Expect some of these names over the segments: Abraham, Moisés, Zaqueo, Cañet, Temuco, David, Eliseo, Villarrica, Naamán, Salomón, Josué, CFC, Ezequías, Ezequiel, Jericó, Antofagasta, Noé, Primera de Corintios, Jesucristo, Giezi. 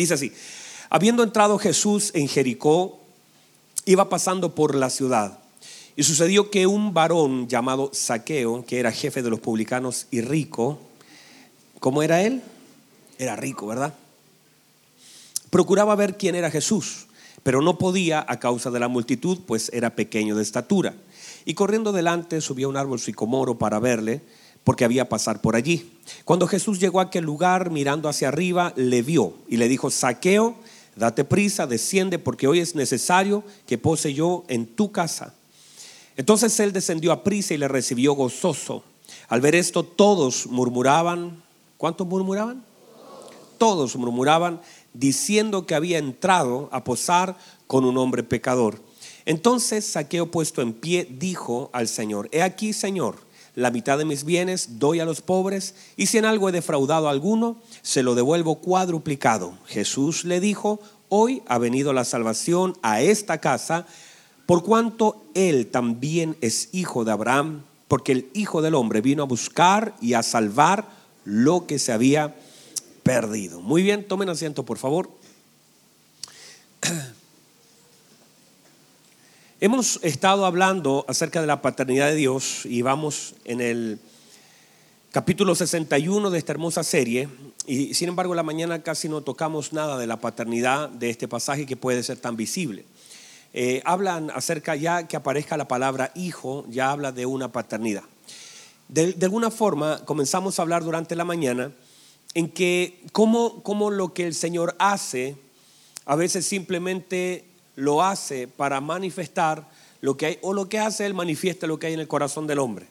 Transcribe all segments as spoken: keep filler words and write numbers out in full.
Dice así: habiendo entrado Jesús en Jericó, iba pasando por la ciudad, y sucedió que un varón llamado Zaqueo, que era jefe de los publicanos y rico, ¿cómo era él? Era rico, ¿verdad? Procuraba ver quién era Jesús, pero no podía a causa de la multitud, pues era pequeño de estatura. Y corriendo delante subió a un árbol sicomoro para verle, porque había pasar por allí. Cuando Jesús llegó a aquel lugar, mirando hacia arriba, le vio y le dijo: Zaqueo, date prisa, desciende, porque hoy es necesario que pose yo en tu casa. Entonces él descendió a prisa y le recibió gozoso. Al ver esto, todos murmuraban. ¿Cuántos murmuraban? Todos murmuraban, diciendo que había entrado a posar con un hombre pecador. Entonces Zaqueo, puesto en pie, dijo al Señor: He aquí, Señor, la mitad de mis bienes doy a los pobres, y si en algo he defraudado a alguno, se lo devuelvo cuadruplicado. Jesús le dijo: Hoy ha venido la salvación a esta casa, por cuanto él también es hijo de Abraham, porque el Hijo del Hombre vino a buscar y a salvar lo que se había perdido. Muy bien, tomen asiento, por favor. Hemos estado hablando acerca de la paternidad de Dios y vamos en el capítulo sesenta y uno de esta hermosa serie, y sin embargo la mañana casi no tocamos nada de la paternidad de este pasaje que puede ser tan visible. Eh, hablan acerca, ya que aparezca la palabra hijo, ya habla de una paternidad. De, de alguna forma comenzamos a hablar durante la mañana en que cómo, cómo lo que el Señor hace a veces simplemente lo hace para manifestar lo que hay, o lo que hace Él manifiesta lo que hay en el corazón del hombre.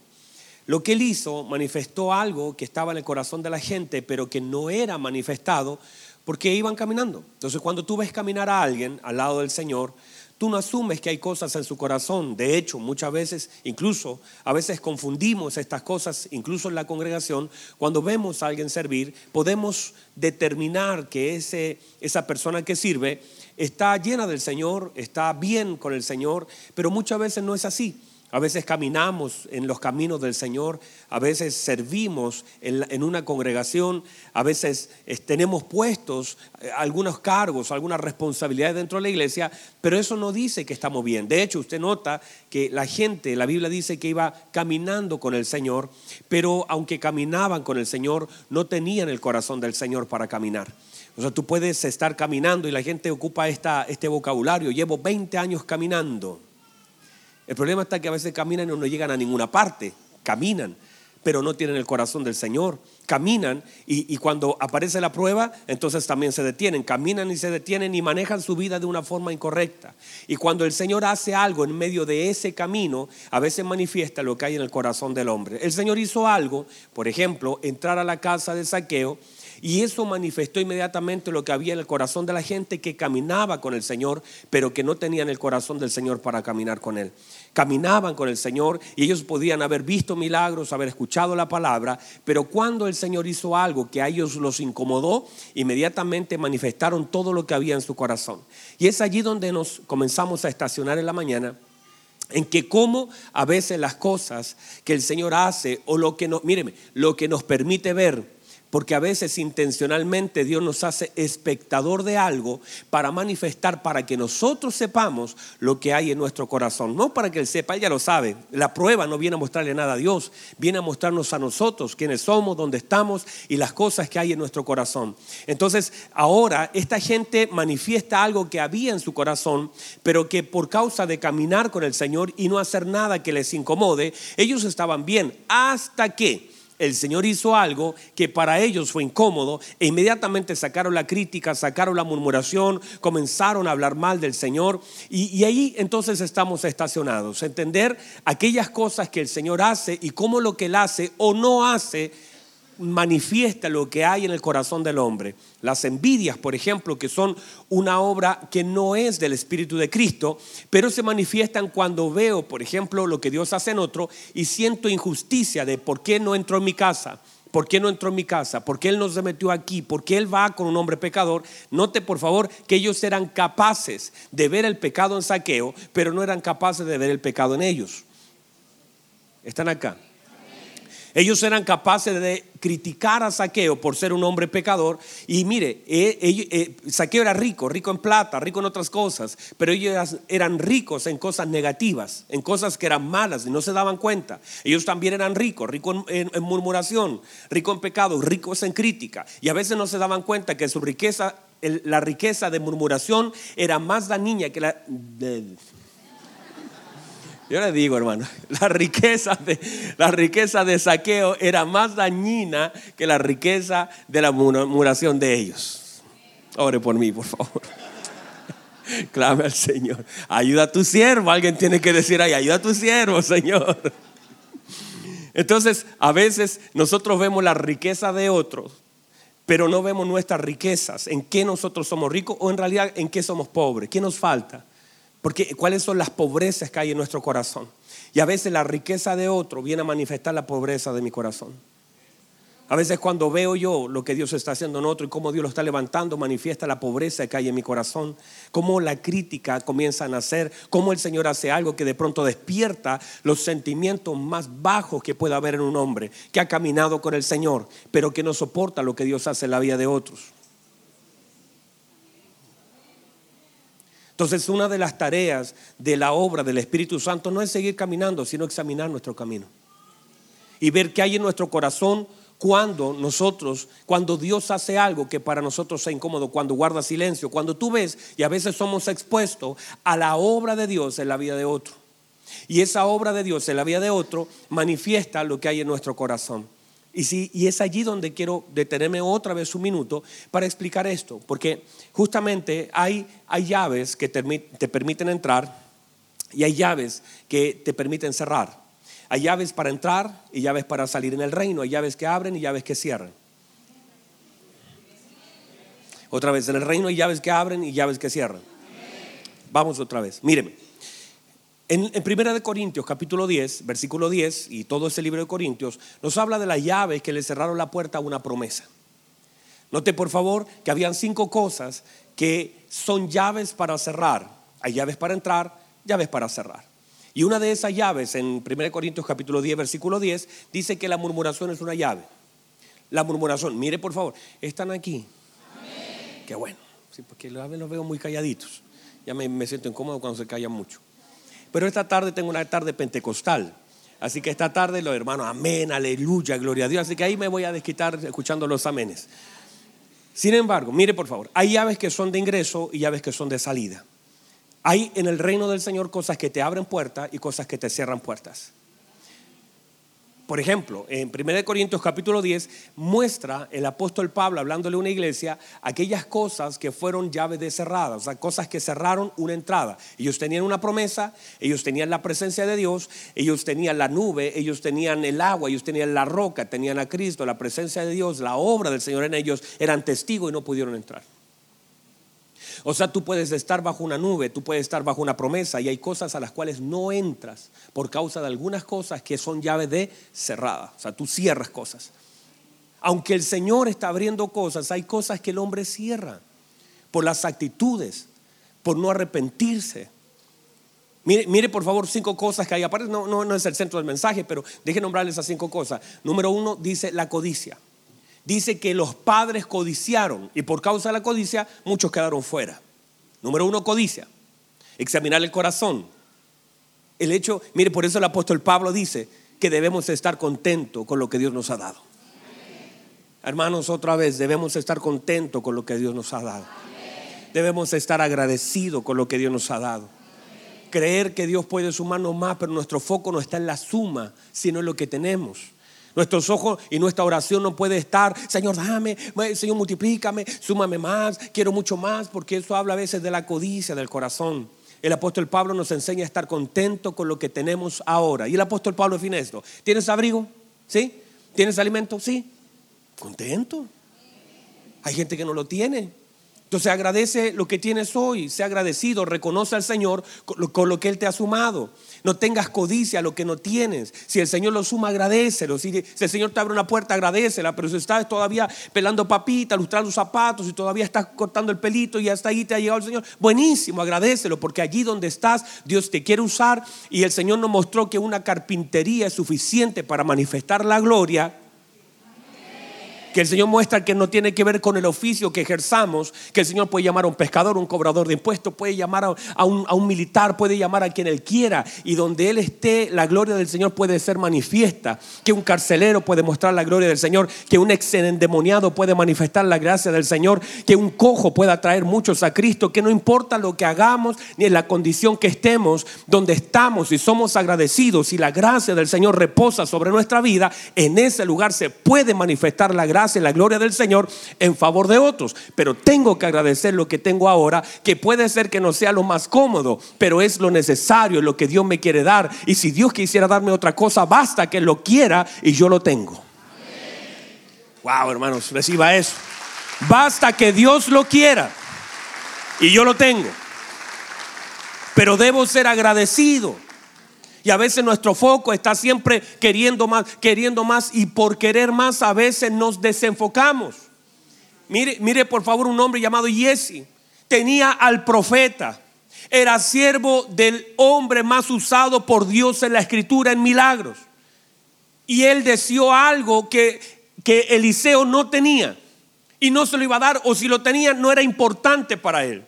Lo que Él hizo manifestó algo que estaba en el corazón de la gente, pero que no era manifestado porque iban caminando. Entonces, cuando tú ves caminar a alguien al lado del Señor, tú no asumes que hay cosas en su corazón. De hecho, muchas veces, incluso a veces confundimos estas cosas, incluso en la congregación. Cuando vemos a alguien servir, podemos determinar que ese, esa persona que sirve está llena del Señor, está bien con el Señor, pero muchas veces no es así. A veces caminamos en los caminos del Señor, a veces servimos en, en una congregación, a veces es, tenemos puestos, eh, algunos cargos, algunas responsabilidades dentro de la iglesia, pero eso no dice que estamos bien. De hecho, usted nota que la gente, la Biblia dice que iba caminando con el Señor, pero aunque caminaban con el Señor, no tenían el corazón del Señor para caminar. O sea, tú puedes estar caminando y la gente ocupa esta, este vocabulario: llevo veinte años caminando. El problema está que a veces caminan y no llegan a ninguna parte. Caminan, pero no tienen el corazón del Señor. Caminan y, y cuando aparece la prueba, entonces también se detienen. Caminan y se detienen y manejan su vida de una forma incorrecta. Y cuando el Señor hace algo en medio de ese camino, a veces manifiesta lo que hay en el corazón del hombre. El Señor hizo algo, por ejemplo, entrar a la casa de Zaqueo, y eso manifestó inmediatamente lo que había en el corazón de la gente que caminaba con el Señor, pero que no tenían el corazón del Señor para caminar con Él. Caminaban con el Señor y ellos podían haber visto milagros, haber escuchado la palabra, pero cuando el Señor hizo algo que a ellos los incomodó, inmediatamente manifestaron todo lo que había en su corazón. Y es allí donde nos comenzamos a estacionar en la mañana, en que como a veces las cosas que el Señor hace, o lo que nos, míreme, lo que nos permite ver, porque a veces intencionalmente Dios nos hace espectador de algo para manifestar, para que nosotros sepamos lo que hay en nuestro corazón. No para que Él sepa, Él ya lo sabe. La prueba no viene a mostrarle nada a Dios, viene a mostrarnos a nosotros quiénes somos, dónde estamos y las cosas que hay en nuestro corazón. Entonces ahora esta gente manifiesta algo que había en su corazón, pero que por causa de caminar con el Señor y no hacer nada que les incomode, ellos estaban bien hasta que el Señor hizo algo que para ellos fue incómodo e inmediatamente sacaron la crítica, sacaron la murmuración, comenzaron a hablar mal del Señor y, y ahí entonces estamos estacionados. Entender aquellas cosas que el Señor hace y cómo lo que Él hace o no hace manifiesta lo que hay en el corazón del hombre. Las envidias, por ejemplo, que son una obra que no es del Espíritu de Cristo, pero se manifiestan cuando veo, por ejemplo, lo que Dios hace en otro y siento injusticia de por qué no entró en mi casa, por qué no entró en mi casa, por qué él no se metió aquí, por qué él va con un hombre pecador. Note, por favor, que ellos eran capaces de ver el pecado en Zaqueo, pero no eran capaces de ver el pecado en ellos. ¿Están acá? Ellos eran capaces de criticar a Zaqueo por ser un hombre pecador. Y mire, eh, eh, Zaqueo era rico, rico en plata, rico en otras cosas, pero ellos eran ricos en cosas negativas, en cosas que eran malas y no se daban cuenta. Ellos también eran ricos, ricos en, en, en murmuración, ricos en pecado, ricos en crítica, y a veces no se daban cuenta que su riqueza, el, la riqueza de murmuración era más dañina que la... De, yo le digo, hermano, la riqueza de, la riqueza de Zaqueo era más dañina que la riqueza de la murmuración de ellos. Ore por mí, por favor. Clame al Señor. Ayuda a tu siervo. Alguien tiene que decir ahí, ayuda a tu siervo, Señor. Entonces, a veces nosotros vemos la riqueza de otros, pero no vemos nuestras riquezas, en qué nosotros somos ricos o en realidad en qué somos pobres, qué nos falta. Porque cuáles son las pobrezas que hay en nuestro corazón. Y a veces la riqueza de otro viene a manifestar la pobreza de mi corazón. A veces cuando veo yo lo que Dios está haciendo en otro y cómo Dios lo está levantando, manifiesta la pobreza que hay en mi corazón. Cómo la crítica comienza a nacer, cómo el Señor hace algo que de pronto despierta los sentimientos más bajos que pueda haber en un hombre que ha caminado con el Señor, pero que no soporta lo que Dios hace en la vida de otros. Entonces, una de las tareas de la obra del Espíritu Santo no es seguir caminando, sino examinar nuestro camino y ver qué hay en nuestro corazón cuando nosotros, cuando Dios hace algo que para nosotros sea incómodo, cuando guarda silencio, cuando tú ves, y a veces somos expuestos a la obra de Dios en la vida de otro. Y esa obra de Dios en la vida de otro manifiesta lo que hay en nuestro corazón. Y, si, y es allí donde quiero detenerme otra vez un minuto para explicar esto, porque justamente hay, hay llaves que te, te permiten entrar y hay llaves que te permiten cerrar. Hay llaves para entrar y llaves para salir en el reino. Hay llaves que abren y llaves que cierran. Otra vez, en el reino hay llaves que abren y llaves que cierran. Vamos otra vez, míreme. En, en Primera de Corintios capítulo diez, versículo diez, y todo ese libro de Corintios nos habla de las llaves que le cerraron la puerta a una promesa. Note por favor que habían cinco cosas que son llaves para cerrar. Hay llaves para entrar, llaves para cerrar. Y una de esas llaves en Primera de Corintios capítulo diez, versículo diez, dice que la murmuración es una llave. La murmuración, mire por favor, ¿están aquí? Amén. Qué bueno, sí, porque los veo muy calladitos. Ya me, me siento incómodo cuando se callan mucho. Pero esta tarde tengo una tarde pentecostal, así que esta tarde los hermanos, amén, aleluya, gloria a Dios. Así que ahí me voy a desquitar escuchando los amenes. Sin embargo, mire por favor, hay llaves que son de ingreso y llaves que son de salida. Hay en el reino del Señor cosas que te abren puertas y cosas que te cierran puertas. Por ejemplo, en Primera de Corintios capítulo diez muestra el apóstol Pablo hablándole a una iglesia aquellas cosas que fueron llaves de cerrada, o sea, cosas que cerraron una entrada. Ellos tenían una promesa, ellos tenían la presencia de Dios, ellos tenían la nube, ellos tenían el agua, ellos tenían la roca, tenían a Cristo, la presencia de Dios, la obra del Señor en ellos, eran testigos y no pudieron entrar. O sea, tú puedes estar bajo una nube, tú puedes estar bajo una promesa y hay cosas a las cuales no entras por causa de algunas cosas que son llaves de cerrada. O sea, tú cierras cosas. Aunque el Señor está abriendo cosas, hay cosas que el hombre cierra por las actitudes, por no arrepentirse. Mire, mire por favor cinco cosas que ahí aparecen. No, no, no es el centro del mensaje, pero deje nombrarles esas cinco cosas. Número uno, dice la codicia. Dice que los padres codiciaron y por causa de la codicia muchos quedaron fuera. Número uno, codicia. Examinar el corazón. El hecho, mire, por eso el apóstol Pablo dice que debemos estar contentos con lo que Dios nos ha dado. Amén. Hermanos, otra vez, debemos estar contentos con lo que Dios nos ha dado. Amén. Debemos estar agradecidos con lo que Dios nos ha dado. Amén. Creer que Dios puede sumarnos más, pero nuestro foco no está en la suma, sino en lo que tenemos. Nuestros ojos y nuestra oración no puede estar, Señor dame, Señor multiplícame, súmame más, quiero mucho más, porque eso habla a veces de la codicia del corazón. El apóstol Pablo nos enseña a estar contento con lo que tenemos ahora. Y el apóstol Pablo define esto: ¿tienes abrigo? ¿Sí? ¿Tienes alimento? Sí. ¿Contento? Hay gente que no lo tiene. Entonces agradece lo que tienes hoy, sea agradecido, reconoce al Señor con lo que Él te ha sumado. No tengas codicia lo que no tienes. Si el Señor lo suma, agradécelo. Si el Señor te abre una puerta, agradécela. Pero si estás todavía pelando papitas, lustrando zapatos, y todavía estás cortando el pelito y hasta ahí te ha llegado el Señor, buenísimo, agradécelo, porque allí donde estás Dios te quiere usar. Y el Señor nos mostró que una carpintería es suficiente para manifestar la gloria que el Señor muestra, que no tiene que ver con el oficio que ejerzamos. Que el Señor puede llamar a un pescador, un cobrador de impuestos, puede llamar a, a, un, a un militar, puede llamar a quien Él quiera, y donde Él esté la gloria del Señor puede ser manifiesta. Que un carcelero puede mostrar la gloria del Señor, que un exendemoniado puede manifestar la gracia del Señor, que un cojo pueda traer muchos a Cristo. Que no importa lo que hagamos ni en la condición que estemos, donde estamos y somos agradecidos y la gracia del Señor reposa sobre nuestra vida, en ese lugar se puede manifestar la gracia, la gloria del Señor en favor de otros. Pero tengo que agradecer lo que tengo ahora, que puede ser que no sea lo más cómodo, pero es lo necesario, es lo que Dios me quiere dar. Y si Dios quisiera darme otra cosa, basta que lo quiera y yo lo tengo. Wow, hermanos, reciba eso. Basta que Dios lo quiera y yo lo tengo. Pero debo ser agradecido. Y a veces nuestro foco está siempre queriendo más, queriendo más, y por querer más a veces nos desenfocamos. Mire, mire por favor, un hombre llamado Giezi tenía al profeta, era siervo del hombre más usado por Dios en la escritura en milagros, y él deseó algo que, que Eliseo no tenía, y no se lo iba a dar, o si lo tenía no era importante para él.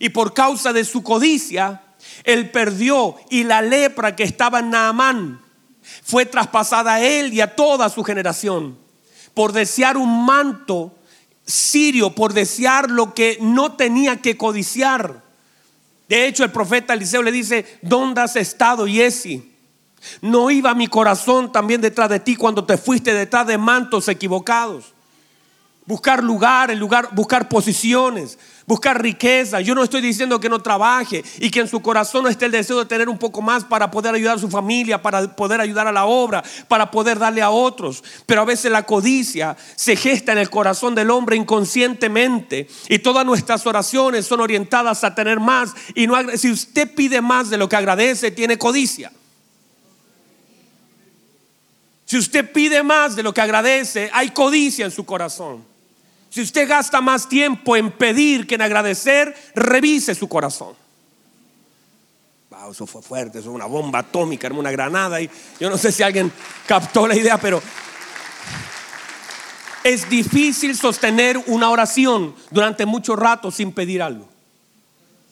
Y por causa de su codicia él perdió, y la lepra que estaba en Naamán fue traspasada a él y a toda su generación por desear un manto sirio, por desear lo que no tenía que codiciar. De hecho, el profeta Eliseo le dice: ¿dónde has estado, Giezi? ¿No iba mi corazón también detrás de ti cuando te fuiste detrás de mantos equivocados? Buscar lugar, el lugar, buscar posiciones, buscar riqueza. Yo no estoy diciendo que no trabaje y que en su corazón no esté el deseo de tener un poco más para poder ayudar a su familia, para poder ayudar a la obra, para poder darle a otros. Pero a veces la codicia se gesta en el corazón del hombre inconscientemente, y todas nuestras oraciones son orientadas a tener más. Y no, si usted pide más de lo que agradece, tiene codicia. Si usted pide más de lo que agradece, hay codicia en su corazón. Si usted gasta más tiempo en pedir que en agradecer, revise su corazón. Wow, eso fue fuerte, eso fue una bomba atómica, una granada. Y yo no sé si alguien captó la idea, pero es difícil sostener una oración durante mucho rato sin pedir algo.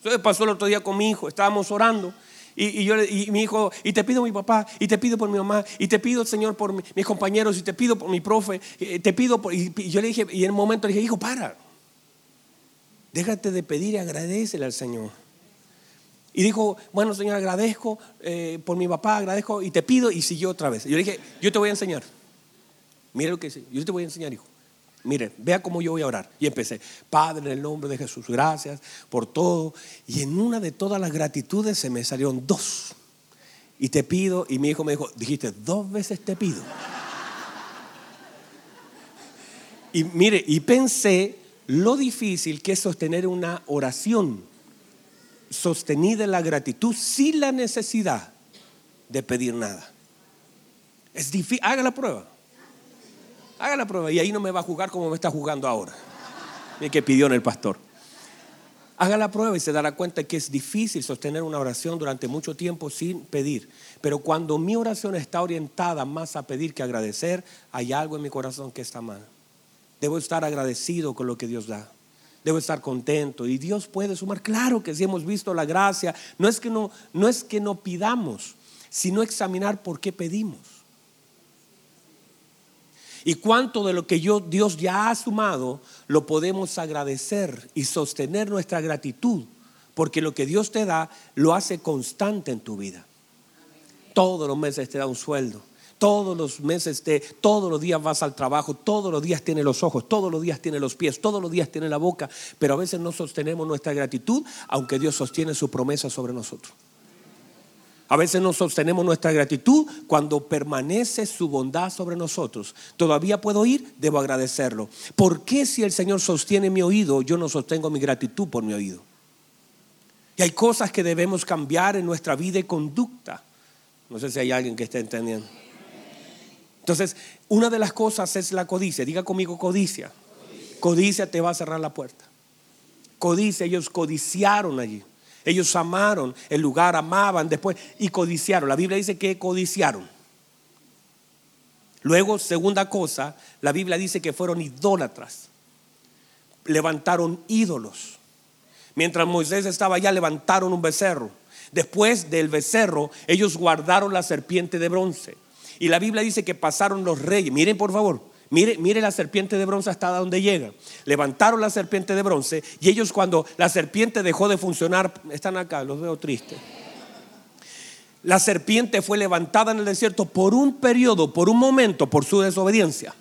Eso me pasó el otro día con mi hijo, estábamos orando. Y, y, yo, y mi hijo, y te pido por mi papá, y te pido por mi mamá, y te pido, Señor, por mi, mis compañeros, y te pido por mi profe, y te pido por, y, y yo le dije, y en un momento le dije: hijo, para, déjate de pedir y agradécele al Señor. Y dijo: bueno, Señor, agradezco eh, por mi papá, agradezco, y te pido, y siguió otra vez. Y yo le dije: yo te voy a enseñar, mire lo que dice, yo te voy a enseñar, hijo. Mire, vea cómo yo voy a orar. Y empecé: Padre, en el nombre de Jesús, gracias por todo. Y en una de todas las gratitudes se me salieron dos. Y te pido. Y mi hijo me dijo: dijiste dos veces te pido. Y mire, y pensé lo difícil que es sostener una oración sostenida en la gratitud sin la necesidad de pedir nada. Es difícil, haga la prueba. Haga la prueba, y ahí no me va a jugar como me está jugando ahora. Mire que pidió en el pastor. Haga la prueba y se dará cuenta que es difícil sostener una oración durante mucho tiempo sin pedir. Pero cuando mi oración está orientada más a pedir que agradecer, hay algo en mi corazón que está mal. Debo estar agradecido con lo que Dios da. Debo estar contento, y Dios puede sumar. Claro que sí, hemos visto la gracia. No es que no, no es que no pidamos, sino examinar por qué pedimos. Y cuánto de lo que yo, Dios ya ha sumado lo podemos agradecer y sostener nuestra gratitud, porque lo que Dios te da lo hace constante en tu vida. Todos los meses te da un sueldo, todos los meses te, todos los días vas al trabajo, todos los días tienes los ojos, todos los días tienes los pies, todos los días tienes la boca. Pero a veces no sostenemos nuestra gratitud, aunque Dios sostiene su promesa sobre nosotros. A veces nos sostenemos nuestra gratitud cuando permanece su bondad sobre nosotros. Todavía puedo ir, debo agradecerlo. ¿Por qué si el Señor sostiene mi oído, yo no sostengo mi gratitud por mi oído? Y hay cosas que debemos cambiar en nuestra vida y conducta. No sé si hay alguien que esté entendiendo. Entonces, una de las cosas es la codicia. Diga conmigo codicia. Codicia te va a cerrar la puerta. Codicia, ellos codiciaron allí. Ellos amaron el lugar, amaban después y codiciaron. La Biblia dice que codiciaron. Luego, segunda cosa, la Biblia dice que fueron idólatras. Levantaron ídolos. Mientras Moisés estaba allá, levantaron un becerro. Después del becerro, ellos guardaron la serpiente de bronce. Y la Biblia dice que pasaron los reyes. Miren, por favor. Mire, mire la serpiente de bronce hasta donde llega. Levantaron la serpiente de bronce. Y ellos, cuando la serpiente dejó de funcionar, están acá, los veo tristes. La serpiente fue levantada en el desierto por un periodo, por un momento, por su desobediencia.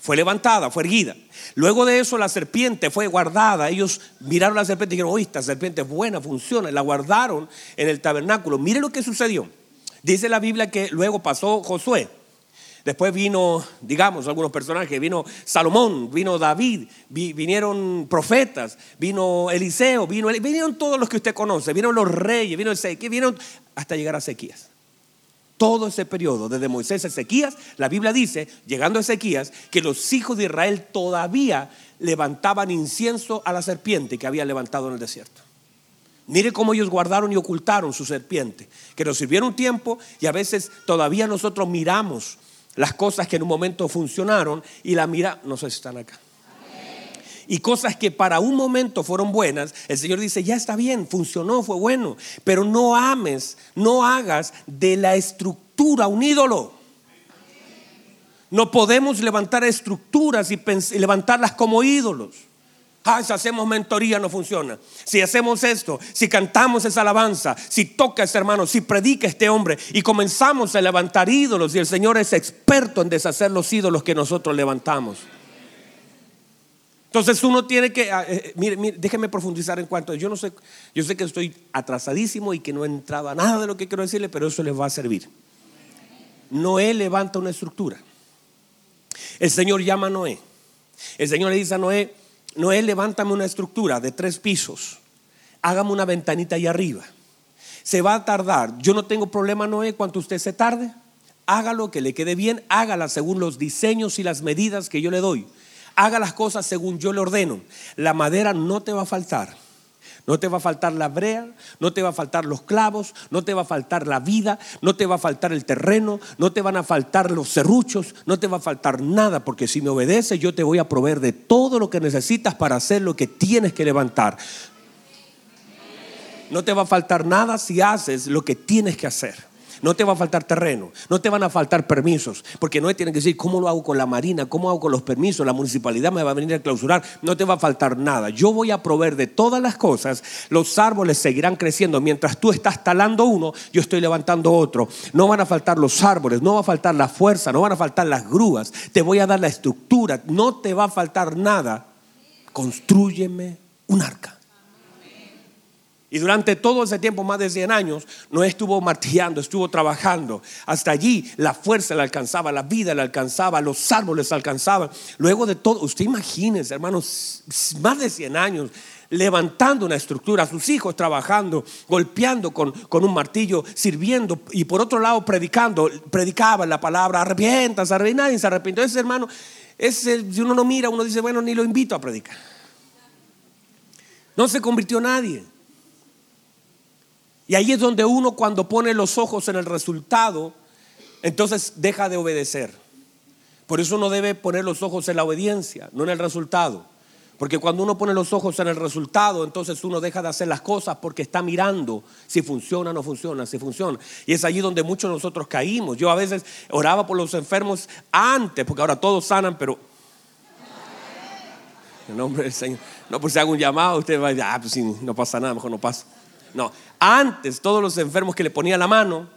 Fue levantada, fue erguida. Luego de eso la serpiente fue guardada. Ellos miraron la serpiente y dijeron: oye, esta serpiente es buena, funciona. La guardaron en el tabernáculo. Mire lo que sucedió. Dice la Biblia que luego pasó Josué. Después vino, digamos, algunos personajes. Vino Salomón, vino David, vi, vinieron profetas, vino Eliseo, vino, vinieron todos los que usted conoce, vinieron los reyes, vino Ezequiel, vinieron hasta llegar a Ezequías. Todo ese periodo, desde Moisés a Ezequías, la Biblia dice, llegando a Ezequías, que los hijos de Israel todavía levantaban incienso a la serpiente que había levantado en el desierto. Mire cómo ellos guardaron y ocultaron su serpiente, que nos sirvieron un tiempo, y a veces todavía nosotros miramos las cosas que en un momento funcionaron y la mira, no sé si están acá. Y cosas que para un momento fueron buenas, el Señor dice: ya está bien, funcionó, fue bueno. Pero no ames, no hagas de la estructura un ídolo. No podemos levantar estructuras y, y levantarlas como ídolos. Ah, si hacemos mentoría no funciona. Si hacemos esto, si cantamos esa alabanza, si toca ese hermano, si predica este hombre, y comenzamos a levantar ídolos. Y el Señor es experto en deshacer los ídolos que nosotros levantamos. Entonces uno tiene que, eh, mire, mire, déjeme profundizar en cuanto, yo no sé, yo sé que estoy atrasadísimo y que no he entrado a nada de lo que quiero decirle, pero eso les va a servir. Noé levanta una estructura. El Señor llama a Noé. El Señor le dice a Noé: Noé, levántame una estructura de tres pisos, hágame una ventanita ahí arriba. Se va a tardar, yo no tengo problema, Noé, cuanto usted se tarde, hágalo que le quede bien, hágala según los diseños y las medidas que yo le doy. Haga las cosas según yo le ordeno. La madera no te va a faltar. No te va a faltar la brea. No te va a faltar los clavos. No te va a faltar la vida. No te va a faltar el terreno. No te van a faltar los serruchos. No te va a faltar nada. Porque si me obedeces, yo te voy a proveer de todo lo que necesitas para hacer lo que tienes que levantar. No te va a faltar nada si haces lo que tienes que hacer. No te va a faltar terreno, no te van a faltar permisos, porque no tienen que decir: ¿cómo lo hago con la marina? ¿Cómo hago con los permisos? La municipalidad me va a venir a clausurar. No te va a faltar nada. Yo voy a proveer de todas las cosas. Los árboles seguirán creciendo. Mientras tú estás talando uno, yo estoy levantando otro. No van a faltar los árboles, no va a faltar la fuerza, no van a faltar las grúas. Te voy a dar la estructura, no te va a faltar nada. Constrúyeme un arca. Y durante todo ese tiempo, más de cien años, Noé estuvo martillando, estuvo trabajando. Hasta allí la fuerza le alcanzaba, la vida le alcanzaba, los árboles le alcanzaban. Luego de todo, usted imagínese, hermanos, más de cien años levantando una estructura, sus hijos trabajando, golpeando con, con un martillo, sirviendo, y por otro lado predicando. Predicaba la palabra: arrepientas, arrepientas. Nadie se arrepintió. Ese hermano, ese, si uno no mira, uno dice: bueno, ni lo invito a predicar. No se convirtió nadie. Y ahí es donde uno, cuando pone los ojos en el resultado, entonces deja de obedecer. Por eso uno debe poner los ojos en la obediencia, no en el resultado. Porque cuando uno pone los ojos en el resultado, entonces uno deja de hacer las cosas porque está mirando si funciona o no funciona, si funciona. Y es allí donde muchos de nosotros caímos. Yo a veces oraba por los enfermos antes, porque ahora todos sanan, pero en nombre del Señor. No, por si hago un llamado, usted va a decir: ah, pues sí, no pasa nada, mejor no pasa. No, antes todos los enfermos que le ponía la mano,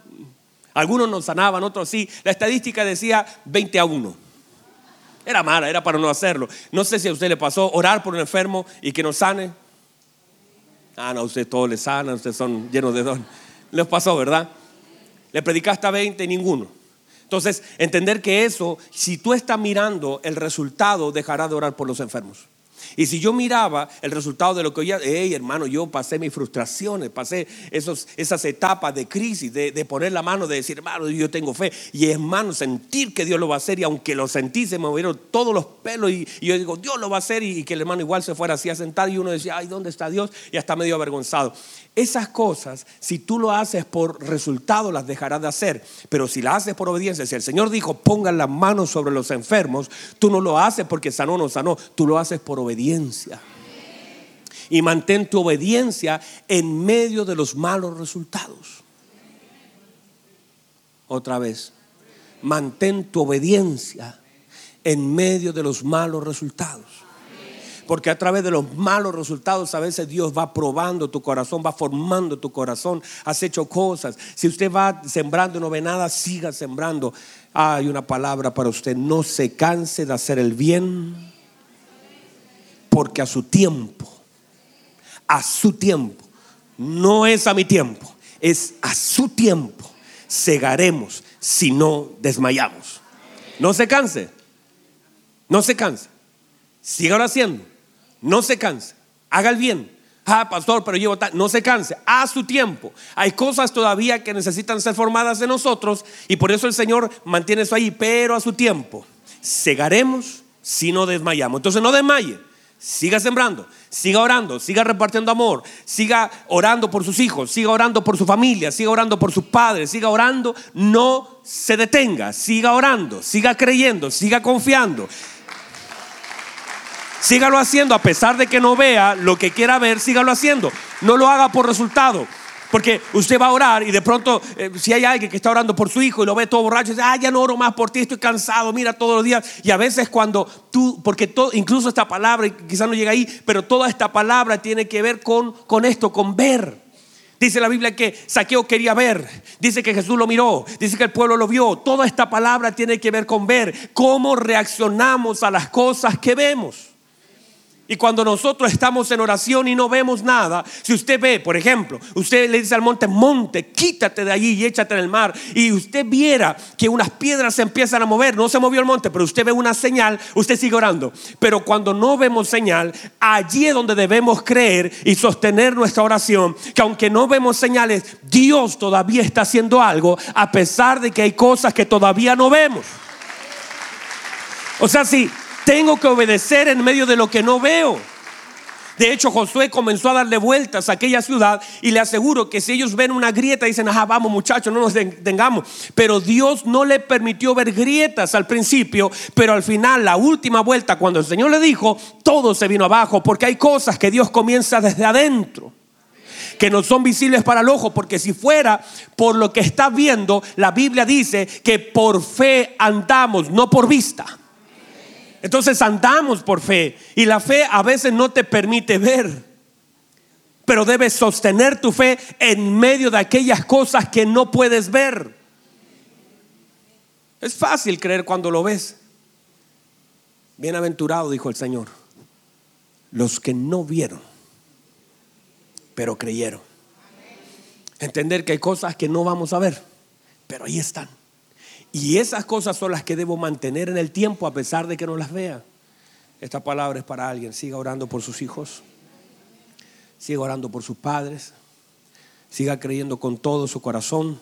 algunos no sanaban, otros sí. La estadística decía veinte a uno. Era mala, era para no hacerlo. No sé si a usted le pasó orar por un enfermo y que no sane. Ah, no, a usted todos le sanan, ustedes son llenos de don. Les pasó, ¿verdad? Le predicaste a veinte, ninguno. Entonces, entender que eso, si tú estás mirando el resultado, dejarás de orar por los enfermos. Y si yo miraba el resultado de lo que oía, hey hermano, yo pasé mis frustraciones, pasé esos, esas etapas de crisis, de, de poner la mano, de decir, hermano, yo tengo fe. Y hermano, sentir que Dios lo va a hacer. Y aunque lo sentí, se me movieron todos los pelos. Y, y yo digo, Dios lo va a hacer. Y, y que el hermano igual se fuera así a sentar. Y uno decía, ay, ¿dónde está Dios? Y hasta medio avergonzado. Esas cosas, si tú lo haces por resultado, las dejarás de hacer. Pero si las haces por obediencia, si el Señor dijo, pongan las manos sobre los enfermos, tú no lo haces porque sanó o no sanó. Tú lo haces por obediencia. Obediencia. Y mantén tu obediencia en medio de los malos resultados. Otra vez, mantén tu obediencia en medio de los malos resultados. Porque a través de los malos resultados a veces Dios va probando tu corazón, va formando tu corazón. Has hecho cosas. Si usted va sembrando y no ve nada, siga sembrando. Hay una palabra para usted: no se canse de hacer el bien, porque a su tiempo, a su tiempo, no es a mi tiempo, es a su tiempo, segaremos si no desmayamos. No se canse, no se canse, sígalo haciendo, no se canse, haga el bien. Ah, pastor, pero llevo tal. No se canse, a su tiempo. Hay cosas todavía que necesitan ser formadas de nosotros, y por eso el Señor mantiene eso ahí, pero a su tiempo, segaremos si no desmayamos. Entonces no desmaye. Siga sembrando, siga orando, siga repartiendo amor, siga orando por sus hijos, siga orando por su familia, siga orando por sus padres, siga orando, no se detenga, siga orando, siga creyendo, siga confiando. Sígalo haciendo a pesar de que no vea lo que quiera ver, sígalo haciendo. No lo haga por resultado. Porque usted va a orar y de pronto eh, si hay alguien que está orando por su hijo y lo ve todo borracho, dice, ah, ya no oro más por ti, estoy cansado, mira todos los días. Y a veces cuando tú, porque todo, incluso esta palabra, quizás no llega ahí, pero toda esta palabra tiene que ver con, con esto, con ver. Dice la Biblia que Zaqueo quería ver. Dice que Jesús lo miró. Dice que el pueblo lo vio. Toda esta palabra tiene que ver con ver. Cómo reaccionamos a las cosas que vemos. Y cuando nosotros estamos en oración y no vemos nada, si usted ve, por ejemplo, usted le dice al monte, monte, quítate de allí y échate en el mar, y usted viera que unas piedras se empiezan a mover, no se movió el monte, pero usted ve una señal, usted sigue orando. Pero cuando no vemos señal, allí es donde debemos creer y sostener nuestra oración, que aunque no vemos señales, Dios todavía está haciendo algo, a pesar de que hay cosas que todavía no vemos. O sea, sí. Tengo que obedecer en medio de lo que no veo. De hecho, Josué comenzó a darle vueltas a aquella ciudad, y le aseguro que si ellos ven una grieta dicen, ajá, vamos muchachos, no nos detengamos. Pero Dios no le permitió ver grietas al principio, pero al final, la última vuelta, cuando el Señor le dijo, todo se vino abajo, porque hay cosas que Dios comienza desde adentro, que no son visibles para el ojo, porque si fuera por lo que está viendo, la Biblia dice que por fe andamos, no por vista. Entonces andamos por fe, y la fe a veces no te permite ver, pero debes sostener tu fe en medio de aquellas cosas que no puedes ver. Es fácil creer cuando lo ves. Bienaventurado, dijo el Señor, los que no vieron, pero creyeron. Entender que hay cosas que no vamos a ver, pero ahí están. Y esas cosas son las que debo mantener en el tiempo, a pesar de que no las vea. Esta palabra es para alguien. Siga orando por sus hijos, siga orando por sus padres, siga creyendo con todo su corazón,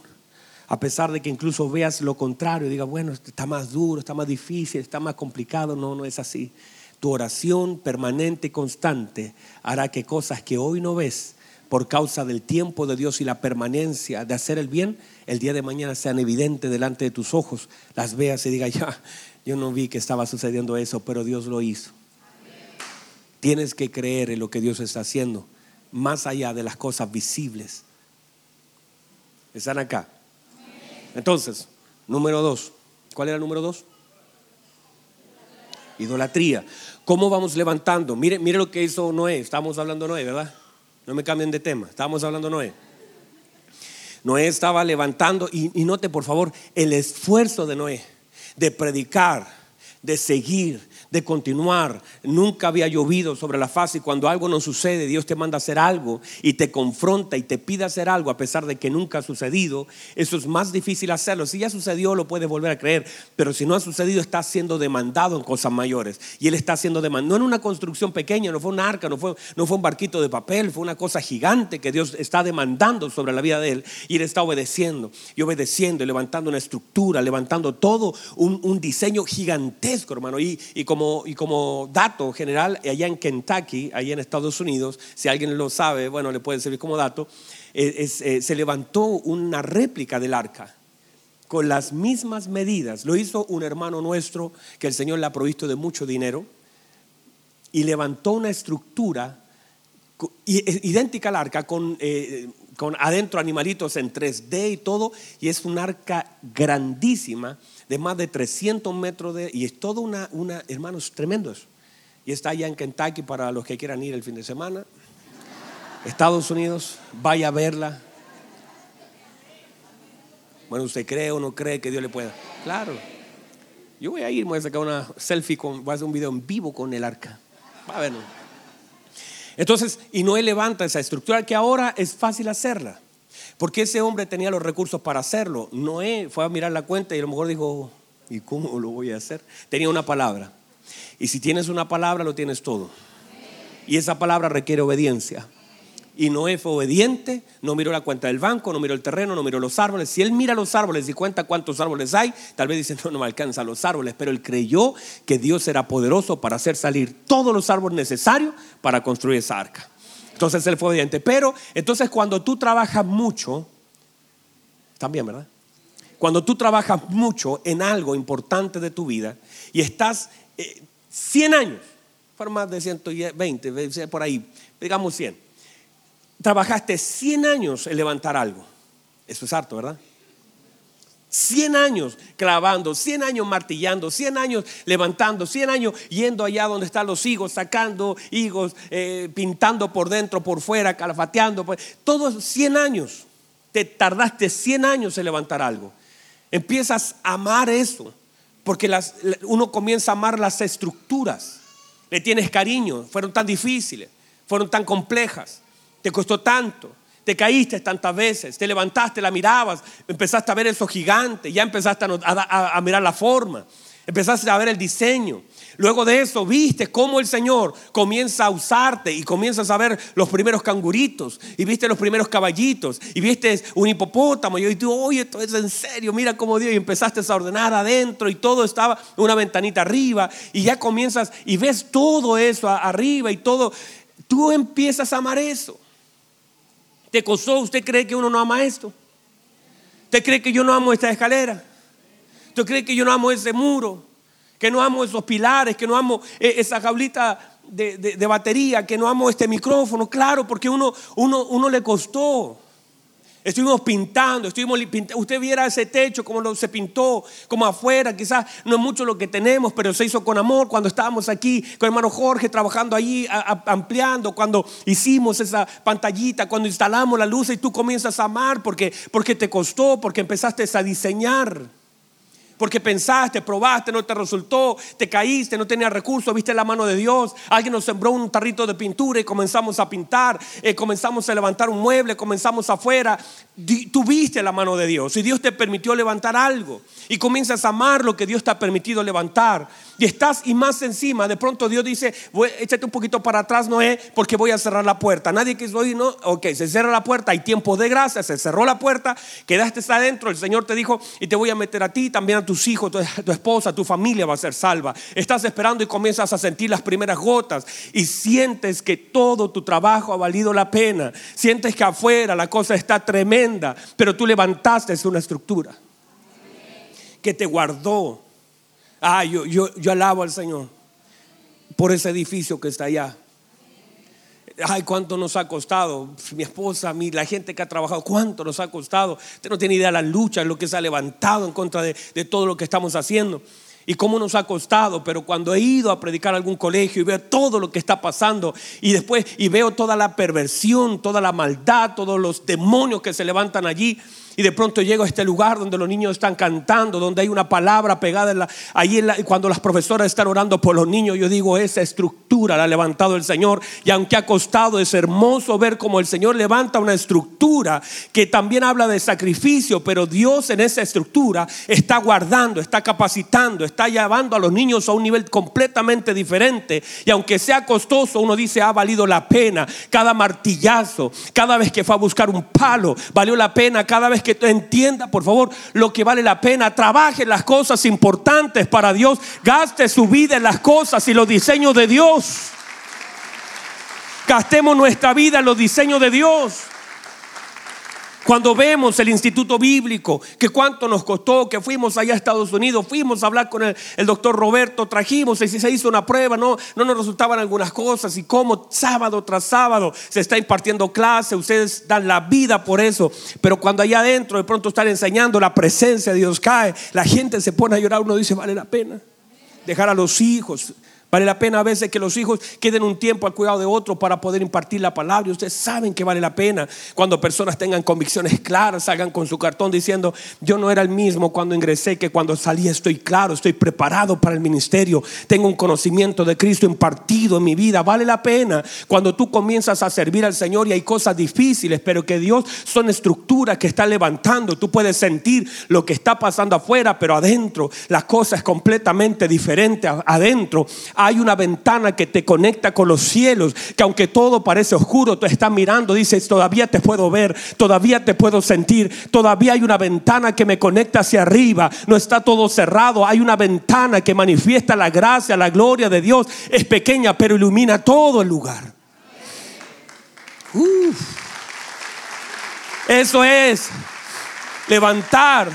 a pesar de que incluso veas lo contrario. Diga, bueno, está más duro, está más difícil, está más complicado. No, no es así. Tu oración permanente y constante hará que cosas que hoy no ves, por causa del tiempo de Dios y la permanencia de hacer el bien, el día de mañana sean evidentes delante de tus ojos. Las veas y digas, ya, yo no vi que estaba sucediendo eso, pero Dios lo hizo. Amén. Tienes que creer en lo que Dios está haciendo, más allá de las cosas visibles. ¿Están acá? Amén. Entonces, número dos. ¿Cuál era el número dos? Idolatría. ¿Cómo vamos levantando? Mire, mire lo que hizo Noé. Estamos hablando de Noé, ¿verdad? No me cambien de tema. Estábamos hablando de Noé. Noé estaba levantando, y, y note por favor el esfuerzo de Noé de predicar, de seguir, de continuar. Nunca había llovido sobre la faz, y cuando algo no sucede, Dios te manda a hacer algo y te confronta y te pide hacer algo a pesar de que nunca ha sucedido. Eso es más difícil hacerlo. Si ya sucedió, lo puedes volver a creer, pero si no ha sucedido, está siendo demandado en cosas mayores. Y él está siendo demandado, no en una construcción pequeña, no fue un arca, no fue, no fue un barquito de papel, fue una cosa gigante que Dios está demandando sobre la vida de él, y él está obedeciendo y obedeciendo y levantando una estructura, levantando todo un, un diseño gigantesco, hermano. Y, y, como, y como dato general, allá en Kentucky, allá en Estados Unidos, si alguien lo sabe, bueno, le puede servir como dato, es, es, se levantó una réplica del arca con las mismas medidas. Lo hizo un hermano nuestro que el Señor le ha provisto de mucho dinero, y levantó una estructura idéntica al arca, con, eh, con adentro animalitos en tres D y todo, y es un arca grandísima de más de trescientos metros de, y es todo una, una, hermanos, tremendo eso. Y está allá en Kentucky para los que quieran ir el fin de semana. Estados Unidos, vaya a verla. Bueno, ¿usted cree o no cree que Dios le pueda? Claro. Yo voy a ir, voy a sacar una selfie, con, voy a hacer un video en vivo con el arca. Va a verlo. Entonces, y Noé levanta esa estructura, que ahora es fácil hacerla, porque ese hombre tenía los recursos para hacerlo. Noé fue a mirar la cuenta y a lo mejor dijo, ¿y cómo lo voy a hacer? Tenía una palabra. Y si tienes una palabra, lo tienes todo. Y esa palabra requiere obediencia. Y Noé fue obediente, no miró la cuenta del banco, no miró el terreno, no miró los árboles. Si él mira los árboles y cuenta cuántos árboles hay, tal vez dice, no, no me alcanzan los árboles. Pero él creyó que Dios era poderoso para hacer salir todos los árboles necesarios para construir esa arca. Entonces él fue obediente. Pero entonces cuando tú trabajas mucho, también, ¿verdad? Cuando tú trabajas mucho en algo importante de tu vida y estás eh, cien años, fueron más de ciento veinte, por ahí, digamos cien. Trabajaste cien años en levantar algo. Eso es harto, ¿verdad? cien años clavando, cien años martillando, cien años levantando, cien años yendo allá donde están los higos, sacando higos, eh, pintando por dentro, por fuera, calfateando. Por... Todos cien años. Te tardaste cien años en levantar algo. Empiezas a amar eso, porque las, uno comienza a amar las estructuras. Le tienes cariño, fueron tan difíciles, fueron tan complejas. Te costó tanto, te caíste tantas veces, te levantaste, la mirabas, empezaste a ver esos gigantes, ya empezaste a, a, a mirar la forma, empezaste a ver el diseño. Luego de eso viste cómo el Señor comienza a usarte, y comienzas a ver los primeros canguritos, y viste los primeros caballitos, y viste un hipopótamo, y tú, oye, esto es en serio, mira cómo Dios, y empezaste a ordenar adentro, y todo estaba una ventanita arriba, y ya comienzas y ves todo eso arriba y todo. Tú empiezas a amar eso. ¿Te costó? ¿Usted cree que uno no ama esto? ¿Usted cree que yo no amo esta escalera? ¿Usted cree que yo no amo ese muro? ¿Que no amo esos pilares? ¿Que no amo esa jaulita de, de, de batería? ¿Que no amo este micrófono? Claro, porque uno, uno, uno le costó. Estuvimos pintando, estuvimos pintando. Usted viera ese techo, como se pintó, como afuera. Quizás no es mucho lo que tenemos, pero se hizo con amor. Cuando estábamos aquí con hermano Jorge trabajando allí, a, a, ampliando, cuando hicimos esa pantallita, cuando instalamos la luz, y tú comienzas a amar porque, porque te costó, porque empezaste a diseñar. Porque pensaste, probaste, no te resultó, te caíste, no tenías recursos, viste la mano de Dios. Alguien nos sembró un tarrito de pintura y comenzamos a pintar, eh, comenzamos a levantar un mueble, comenzamos afuera. Tuviste la mano de Dios y Dios te permitió levantar algo, y comienzas a amar lo que Dios te ha permitido levantar. Y estás y más encima, de pronto Dios dice, échate un poquito para atrás, Noé, porque voy a cerrar la puerta. Nadie quiso oír, no, ok, se cierra la puerta, hay tiempo de gracia, se cerró la puerta, quedaste adentro, el Señor te dijo, y te voy a meter a ti, también a tus hijos, tu, tu esposa, tu familia va a ser salva. Estás esperando y comienzas a sentir las primeras gotas, y sientes que todo tu trabajo ha valido la pena, sientes que afuera la cosa está tremenda, pero tú levantaste una estructura que te guardó. Ah, yo, yo, yo alabo al Señor por ese edificio que está allá. Ay, cuánto nos ha costado. Mi esposa, mi, la gente que ha trabajado, cuánto nos ha costado. Usted no tiene idea la lucha, lo que se ha levantado en contra de, de todo lo que estamos haciendo. y cómo nos ha costado. Pero cuando he ido a predicar a algún colegio y veo todo lo que está pasando, y después y veo toda la perversión, toda la maldad, todos los demonios que se levantan allí, y de pronto llego a este lugar donde los niños están cantando, donde hay una palabra pegada en la, ahí en la, cuando las profesoras están orando por los niños, yo digo, esa estructura la ha levantado el Señor. Y aunque ha costado, es hermoso ver cómo el Señor levanta una estructura que también habla de sacrificio, pero Dios en esa estructura está guardando, está capacitando, está llevando a los niños a un nivel completamente diferente. Y aunque sea costoso, uno dice, ha valido la pena cada martillazo, cada vez que fue a buscar un palo, valió la pena. Cada vez que tú entiendas, por favor, lo que vale la pena, trabaje las cosas importantes para Dios, gaste su vida en las cosas y los diseños de Dios. Gastemos nuestra vida en los diseños de Dios. Cuando vemos el Instituto Bíblico, que cuánto nos costó, que fuimos allá a Estados Unidos, fuimos a hablar con el, el doctor Roberto, trajimos y se hizo una prueba, no, no nos resultaban algunas cosas, y como sábado tras sábado se está impartiendo clase, ustedes dan la vida por eso. Pero cuando allá adentro de pronto están enseñando, la presencia de Dios cae, la gente se pone a llorar, uno dice, vale la pena dejar a los hijos. Vale la pena a veces que los hijos queden un tiempo al cuidado de otros para poder impartir la palabra. Y ustedes saben que vale la pena cuando personas tengan convicciones claras, salgan con su cartón diciendo, yo no era el mismo cuando ingresé que cuando salí, estoy claro, estoy preparado para el ministerio, tengo un conocimiento de Cristo impartido en mi vida. Vale la pena cuando tú comienzas a servir al Señor y hay cosas difíciles, pero que Dios son estructuras que está levantando. Tú puedes sentir lo que está pasando afuera, pero adentro la cosa es completamente diferente. Adentro hay una ventana que te conecta con los cielos, que aunque todo parece oscuro, tú estás mirando, dices, todavía te puedo ver, todavía te puedo sentir, todavía hay una ventana que me conecta hacia arriba, no está todo cerrado, hay una ventana que manifiesta la gracia, la gloria de Dios. Es pequeña, pero ilumina todo el lugar. Uf. Eso es levantar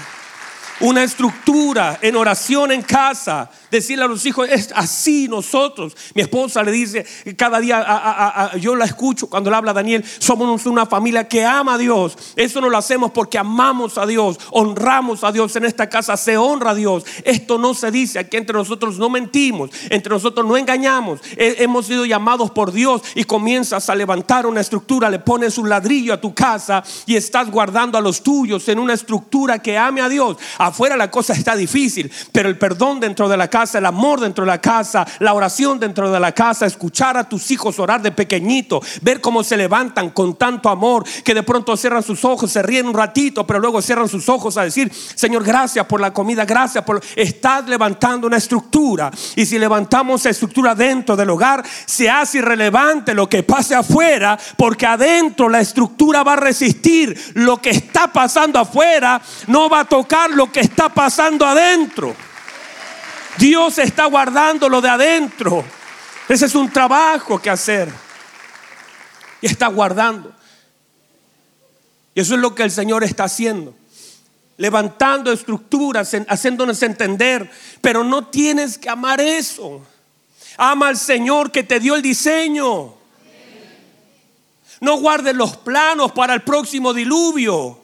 una estructura en oración en casa. Decirle a los hijos, es así nosotros. Mi esposa le dice cada día, a, a, a, yo la escucho cuando le habla Daniel, somos una familia que ama a Dios. Eso no lo hacemos porque amamos a Dios, honramos a Dios. En esta casa se honra a Dios. Esto no se dice, aquí entre nosotros no mentimos, entre nosotros no engañamos. Hemos sido llamados por Dios. Y comienzas a levantar una estructura, le pones un ladrillo a tu casa y estás guardando a los tuyos en una estructura que ame a Dios. Afuera la cosa está difícil, pero el perdón dentro de la casa, el amor dentro de la casa, la oración dentro de la casa, escuchar a tus hijos orar de pequeñito, ver cómo se levantan con tanto amor, que de pronto cierran sus ojos, se ríen un ratito, pero luego cierran sus ojos a decir, Señor, gracias por la comida, gracias por... Estás levantando una estructura. Y si levantamos estructura dentro del hogar, se hace irrelevante lo que pase afuera, porque adentro la estructura va a resistir. Lo que está pasando afuera no va a tocar lo que está pasando adentro. Dios está guardando lo de adentro. Ese es un trabajo que hacer. Y está guardando. Y eso es lo que el Señor está haciendo. Levantando estructuras, haciéndonos entender. Pero no tienes que amar eso. Ama al Señor que te dio el diseño. No guardes los planos para el próximo diluvio.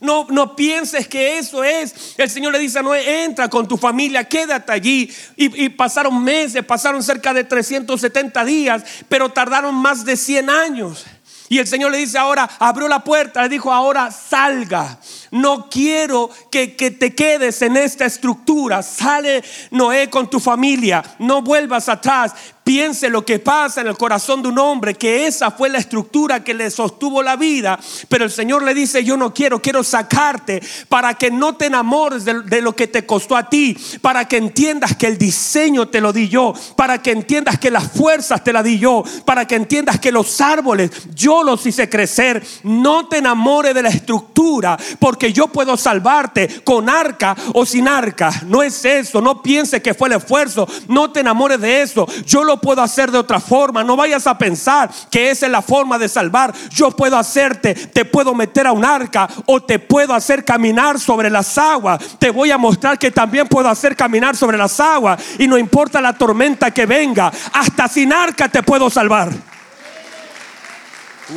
No, no pienses que eso es. El Señor le dice a Noé, entra con tu familia, quédate allí. Y, y pasaron meses, pasaron cerca de trescientos setenta días, pero tardaron más de cien años. Y el Señor le dice, ahora abrió la puerta, le dijo, ahora salga. No quiero que, que te quedes en esta estructura. Sale, Noé, con tu familia. No vuelvas atrás. Piense lo que pasa en el corazón de un hombre, que esa fue la estructura que le sostuvo la vida. Pero el Señor le dice, yo no quiero, quiero sacarte para que no te enamores de, de lo que te costó a ti, para que entiendas que el diseño te lo di yo, para que entiendas que las fuerzas te las di yo, para que entiendas que los árboles yo los hice crecer. No te enamores de la estructura, porque yo puedo salvarte con arca o sin arca. No es eso, no pienses que fue el esfuerzo, no te enamores de eso. Yo lo puedo hacer de otra forma. No vayas a pensar que esa es la forma de salvar. Yo puedo hacerte, te puedo meter a un arca o te puedo hacer caminar sobre las aguas. Te voy a mostrar que también puedo hacer caminar sobre las aguas, y no importa la tormenta que venga, hasta sin arca te puedo salvar.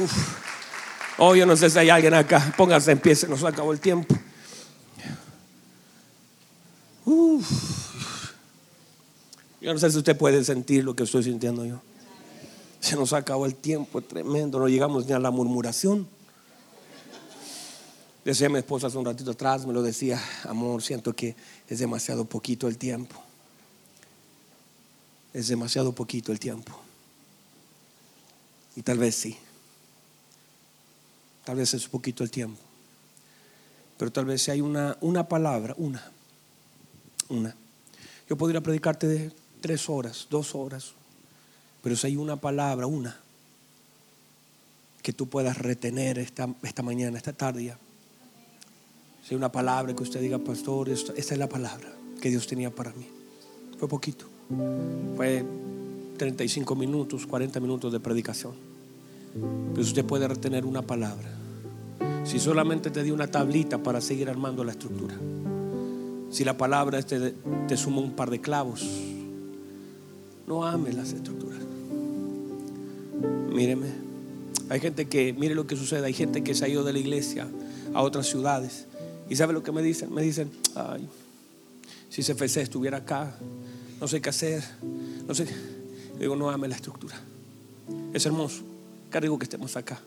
Uf. Oh, yo no sé si hay alguien acá. Póngase en pie, se nos acabó el tiempo. Uf. Yo no sé si usted puede sentir lo que estoy sintiendo yo. Se nos acabó el tiempo, es tremendo. No llegamos ni a la murmuración. Decía mi esposa hace un ratito atrás, me lo decía: amor, siento que es demasiado poquito el tiempo. Es demasiado poquito el tiempo. Y tal vez sí. Tal vez es poquito el tiempo. Pero tal vez si hay una, una palabra, una, una. Yo podría predicarte de tres horas, dos horas. Pero si hay una palabra, una, que tú puedas retener esta, esta mañana, esta tarde ya. Si hay una palabra que usted diga: pastor, esta, esta es la palabra que Dios tenía para mí. Fue poquito. Fue treinta y cinco minutos, cuarenta minutos de predicación. Pero usted puede retener una palabra. Si solamente te di una tablita para seguir armando la estructura. Si la palabra te, te suma un par de clavos. No ames las estructuras. Míreme. Hay gente que, mire lo que sucede. Hay gente que se ha ido de la iglesia a otras ciudades. ¿Y sabe lo que me dicen? Me dicen: ay, si C F C estuviera acá, no sé qué hacer, no sé. Yo digo: no ames la estructura. Es hermoso, qué rico que estemos acá.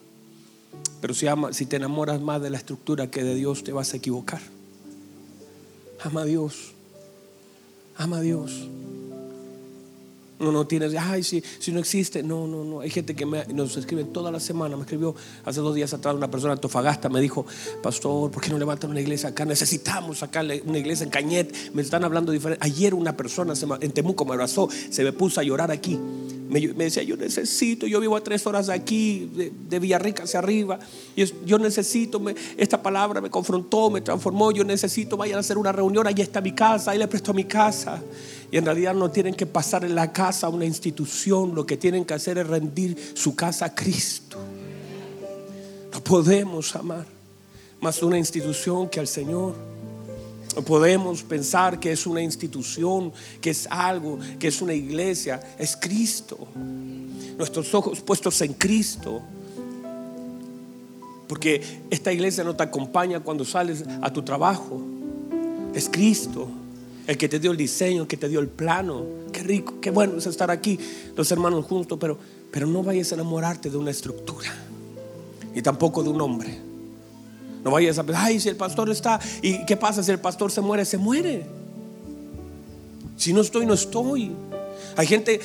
Pero si, ama, si te enamoras más de la estructura que de Dios, te vas a equivocar. Ama a Dios. Ama a Dios. No, no tienes, ay, si, si no existe. No, no, no. Hay gente que me, nos escribe toda la semana. Me escribió hace dos días atrás una persona en Antofagasta. Me dijo: pastor, ¿por qué no levantan una iglesia acá? Necesitamos sacarle una iglesia en Cañet. Me están hablando diferente. Ayer una persona se me, en Temuco me abrazó. Se me puso a llorar aquí. Me, me decía: yo necesito, yo vivo a tres horas de aquí, de, de Villarrica hacia arriba. Yo, yo necesito, me, esta palabra me confrontó, me transformó. Yo necesito, vayan a hacer una reunión. Ahí está mi casa, ahí le presto mi casa. Y en realidad no tienen que pasar en la casa a una institución. Lo que tienen que hacer es rendir su casa a Cristo. No podemos amar más una institución que al Señor. No podemos pensar que es una institución, que es algo, que es una iglesia. Es Cristo. Nuestros ojos puestos en Cristo. Porque esta iglesia no te acompaña cuando sales a tu trabajo. Es Cristo el que te dio el diseño, el que te dio el plano. Qué rico, qué bueno es estar aquí los hermanos juntos, pero, pero no vayas a enamorarte de una estructura y tampoco de un hombre. No vayas a pensar: ay, si el pastor está, ¿y qué pasa si el pastor se muere? Se muere. Si no estoy, no estoy. Hay gente,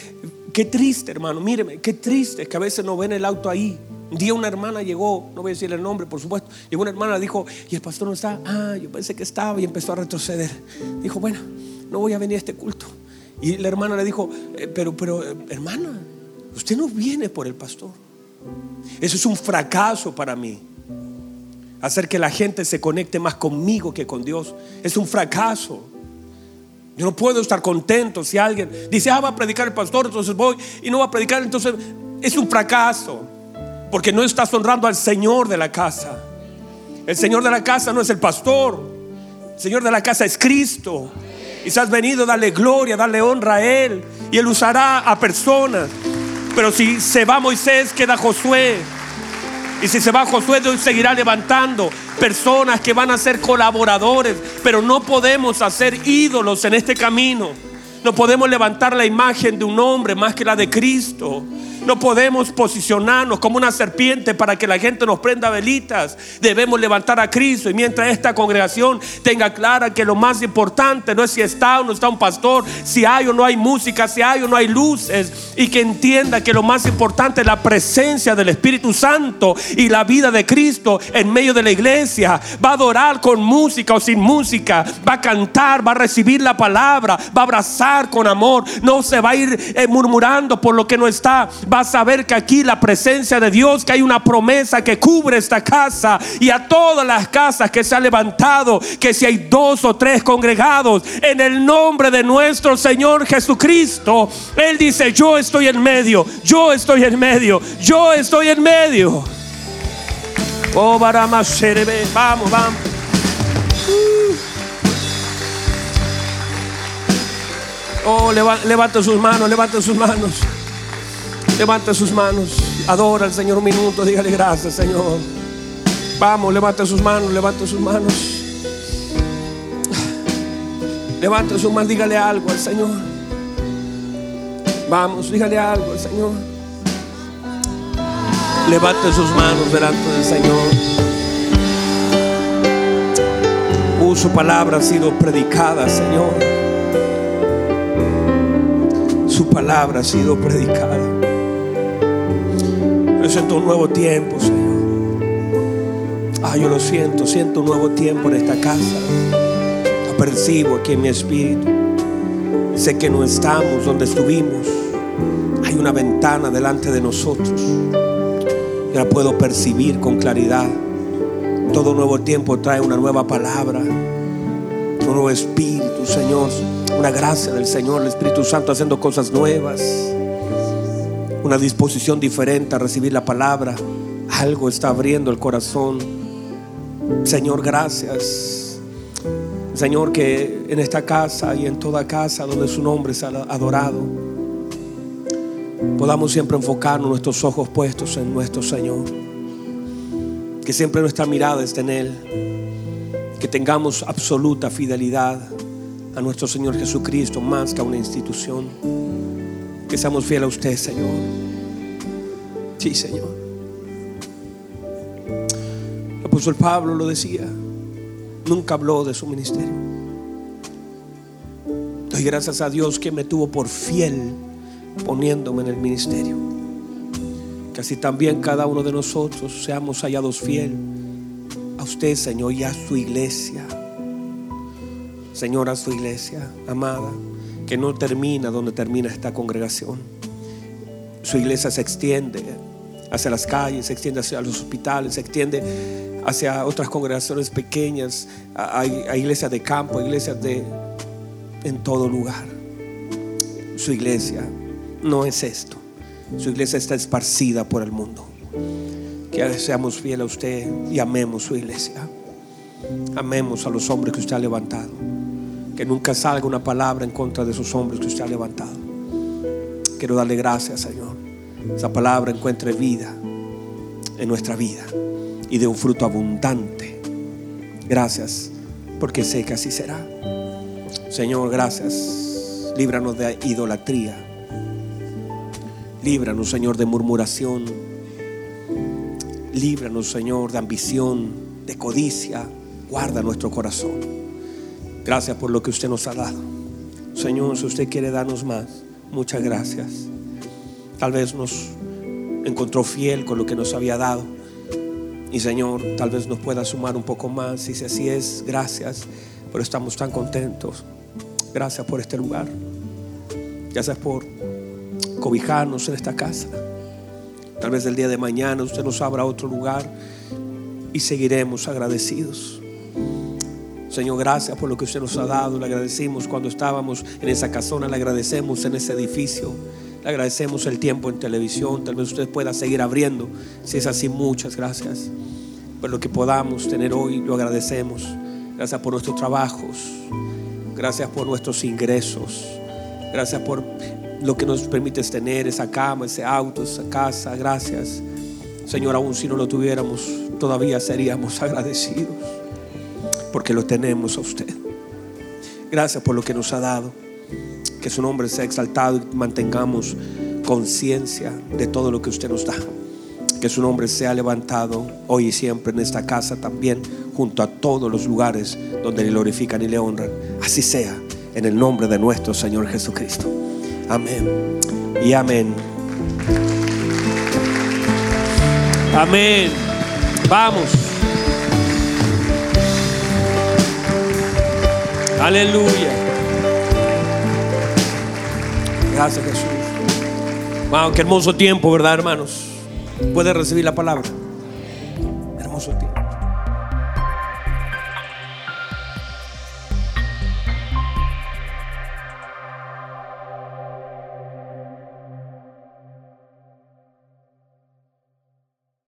qué triste, hermano, míreme, qué triste que a veces no ven el auto ahí. Un día una hermana llegó, no voy a decir el nombre, por supuesto. Llegó una hermana, dijo: ¿y el pastor no está? Ah, yo pensé que estaba. Y empezó a retroceder. Dijo: bueno, no voy a venir a este culto. Y la hermana le dijo: eh, pero, pero, eh, hermana, usted no viene por el pastor. Eso es un fracaso para mí. Hacer que la gente se conecte más conmigo que con Dios es un fracaso. Yo no puedo estar contento si alguien dice: ah, va a predicar el pastor, entonces voy, y no va a predicar, entonces es un fracaso. Porque no estás honrando al Señor de la casa. El Señor de la casa no es el pastor. El Señor de la casa es Cristo. Y si has venido, dale gloria, dale honra a Él. Y Él usará a personas. Pero si se va Moisés, queda Josué. Y si se va Josué, Dios seguirá levantando personas que van a ser colaboradores. Pero no podemos hacer ídolos en este camino. No podemos levantar la imagen de un hombre más que la de Cristo. No podemos posicionarnos como una serpiente para que la gente nos prenda velitas. Debemos levantar a Cristo. Y mientras esta congregación tenga clara que lo más importante no es si está o no está un pastor, si hay o no hay música, si hay o no hay luces, y que entienda que lo más importante es la presencia del Espíritu Santo y la vida de Cristo en medio de la iglesia. Va a adorar con música o sin música, va a cantar, va a recibir la palabra, va a abrazar con amor, no se va a ir murmurando por lo que no está. Va a saber que aquí la presencia de Dios, que hay una promesa que cubre esta casa y a todas las casas que se ha levantado, que si hay dos o tres congregados en el nombre de nuestro Señor Jesucristo, Él dice: yo estoy en medio, yo estoy en medio, yo estoy en medio. Oh, vamos, vamos. Oh, levanta sus manos, levanta sus manos, levanta sus manos. Adora al Señor un minuto, dígale gracias, Señor. Vamos, levanta sus manos, levanta sus manos. Levanta sus manos, dígale algo al Señor. Vamos, dígale algo al Señor. Levante sus manos delante del Señor. Uh, su palabra ha sido predicada, Señor. Su palabra ha sido predicada. Yo siento un nuevo tiempo, Señor. Ah, yo lo siento, siento un nuevo tiempo en esta casa. Lo percibo aquí en mi espíritu. Sé que no estamos donde estuvimos. Hay una ventana delante de nosotros. Ya puedo percibir con claridad. Todo nuevo tiempo trae una nueva palabra, un nuevo espíritu, Señor. Una gracia del Señor, el Espíritu Santo haciendo cosas nuevas. Una disposición diferente a recibir la palabra. Algo está abriendo el corazón. Señor, gracias. Señor, que en esta casa y en toda casa donde su nombre sea adorado, podamos siempre enfocarnos, nuestros ojos puestos en nuestro Señor, que siempre nuestra mirada esté en Él, que tengamos absoluta fidelidad a nuestro Señor Jesucristo más que a una institución, que seamos fieles a usted, Señor. Sí, Señor. El apóstol Pablo lo decía. Nunca habló de su ministerio. Doy gracias a Dios que me tuvo por fiel poniéndome en el ministerio. Que así también cada uno de nosotros seamos hallados fiel a usted, Señor, y a su iglesia. Señor, a su iglesia amada, que no termina donde termina esta congregación. Su iglesia se extiende hacia las calles, se extiende hacia los hospitales, se extiende hacia otras congregaciones pequeñas, a, a, a iglesias de campo, a iglesias de en todo lugar. Su iglesia no es esto. Su iglesia está esparcida por el mundo. Que seamos fieles a usted y amemos su iglesia. Amemos a los hombres que usted ha levantado. Que nunca salga una palabra en contra de esos hombres que usted ha levantado. Quiero darle gracias, Señor. Esa palabra encuentre vida en nuestra vida y de un fruto abundante. Gracias, porque sé que así será. Señor, gracias. Líbranos de idolatría. Líbranos, Señor, de murmuración. Líbranos, Señor, de ambición, de codicia. Guarda nuestro corazón. Gracias por lo que usted nos ha dado, Señor. Si usted quiere darnos más, muchas gracias. Tal vez nos encontró fiel con lo que nos había dado. Y Señor, tal vez nos pueda sumar un poco más. Y si así es, gracias. Pero estamos tan contentos. Gracias por este lugar. Gracias por cobijarnos en esta casa. Tal vez el día de mañana usted nos abra otro lugar y seguiremos agradecidos. Señor, gracias por lo que usted nos ha dado. Le agradecimos cuando estábamos en esa casona. Le agradecemos en ese edificio. Le agradecemos el tiempo en televisión. Tal vez usted pueda seguir abriendo. Si es así, muchas gracias. Por lo que podamos tener hoy, lo agradecemos. Gracias por nuestros trabajos. Gracias por nuestros ingresos. Gracias por lo que nos permites tener, esa cama, ese auto, esa casa. Gracias, Señor. Aún si no lo tuviéramos, todavía seríamos agradecidos, porque lo tenemos a usted. Gracias por lo que nos ha dado. Que su nombre sea exaltado y mantengamos conciencia de todo lo que usted nos da. Que su nombre sea levantado hoy y siempre en esta casa también, junto a todos los lugares donde le glorifican y le honran. Así sea, en el nombre de nuestro Señor Jesucristo. Amén y amén. Amén. Vamos. Aleluya. Gracias, Jesús. Wow, qué hermoso tiempo, ¿verdad, hermanos? Puede recibir la palabra. Hermoso tiempo.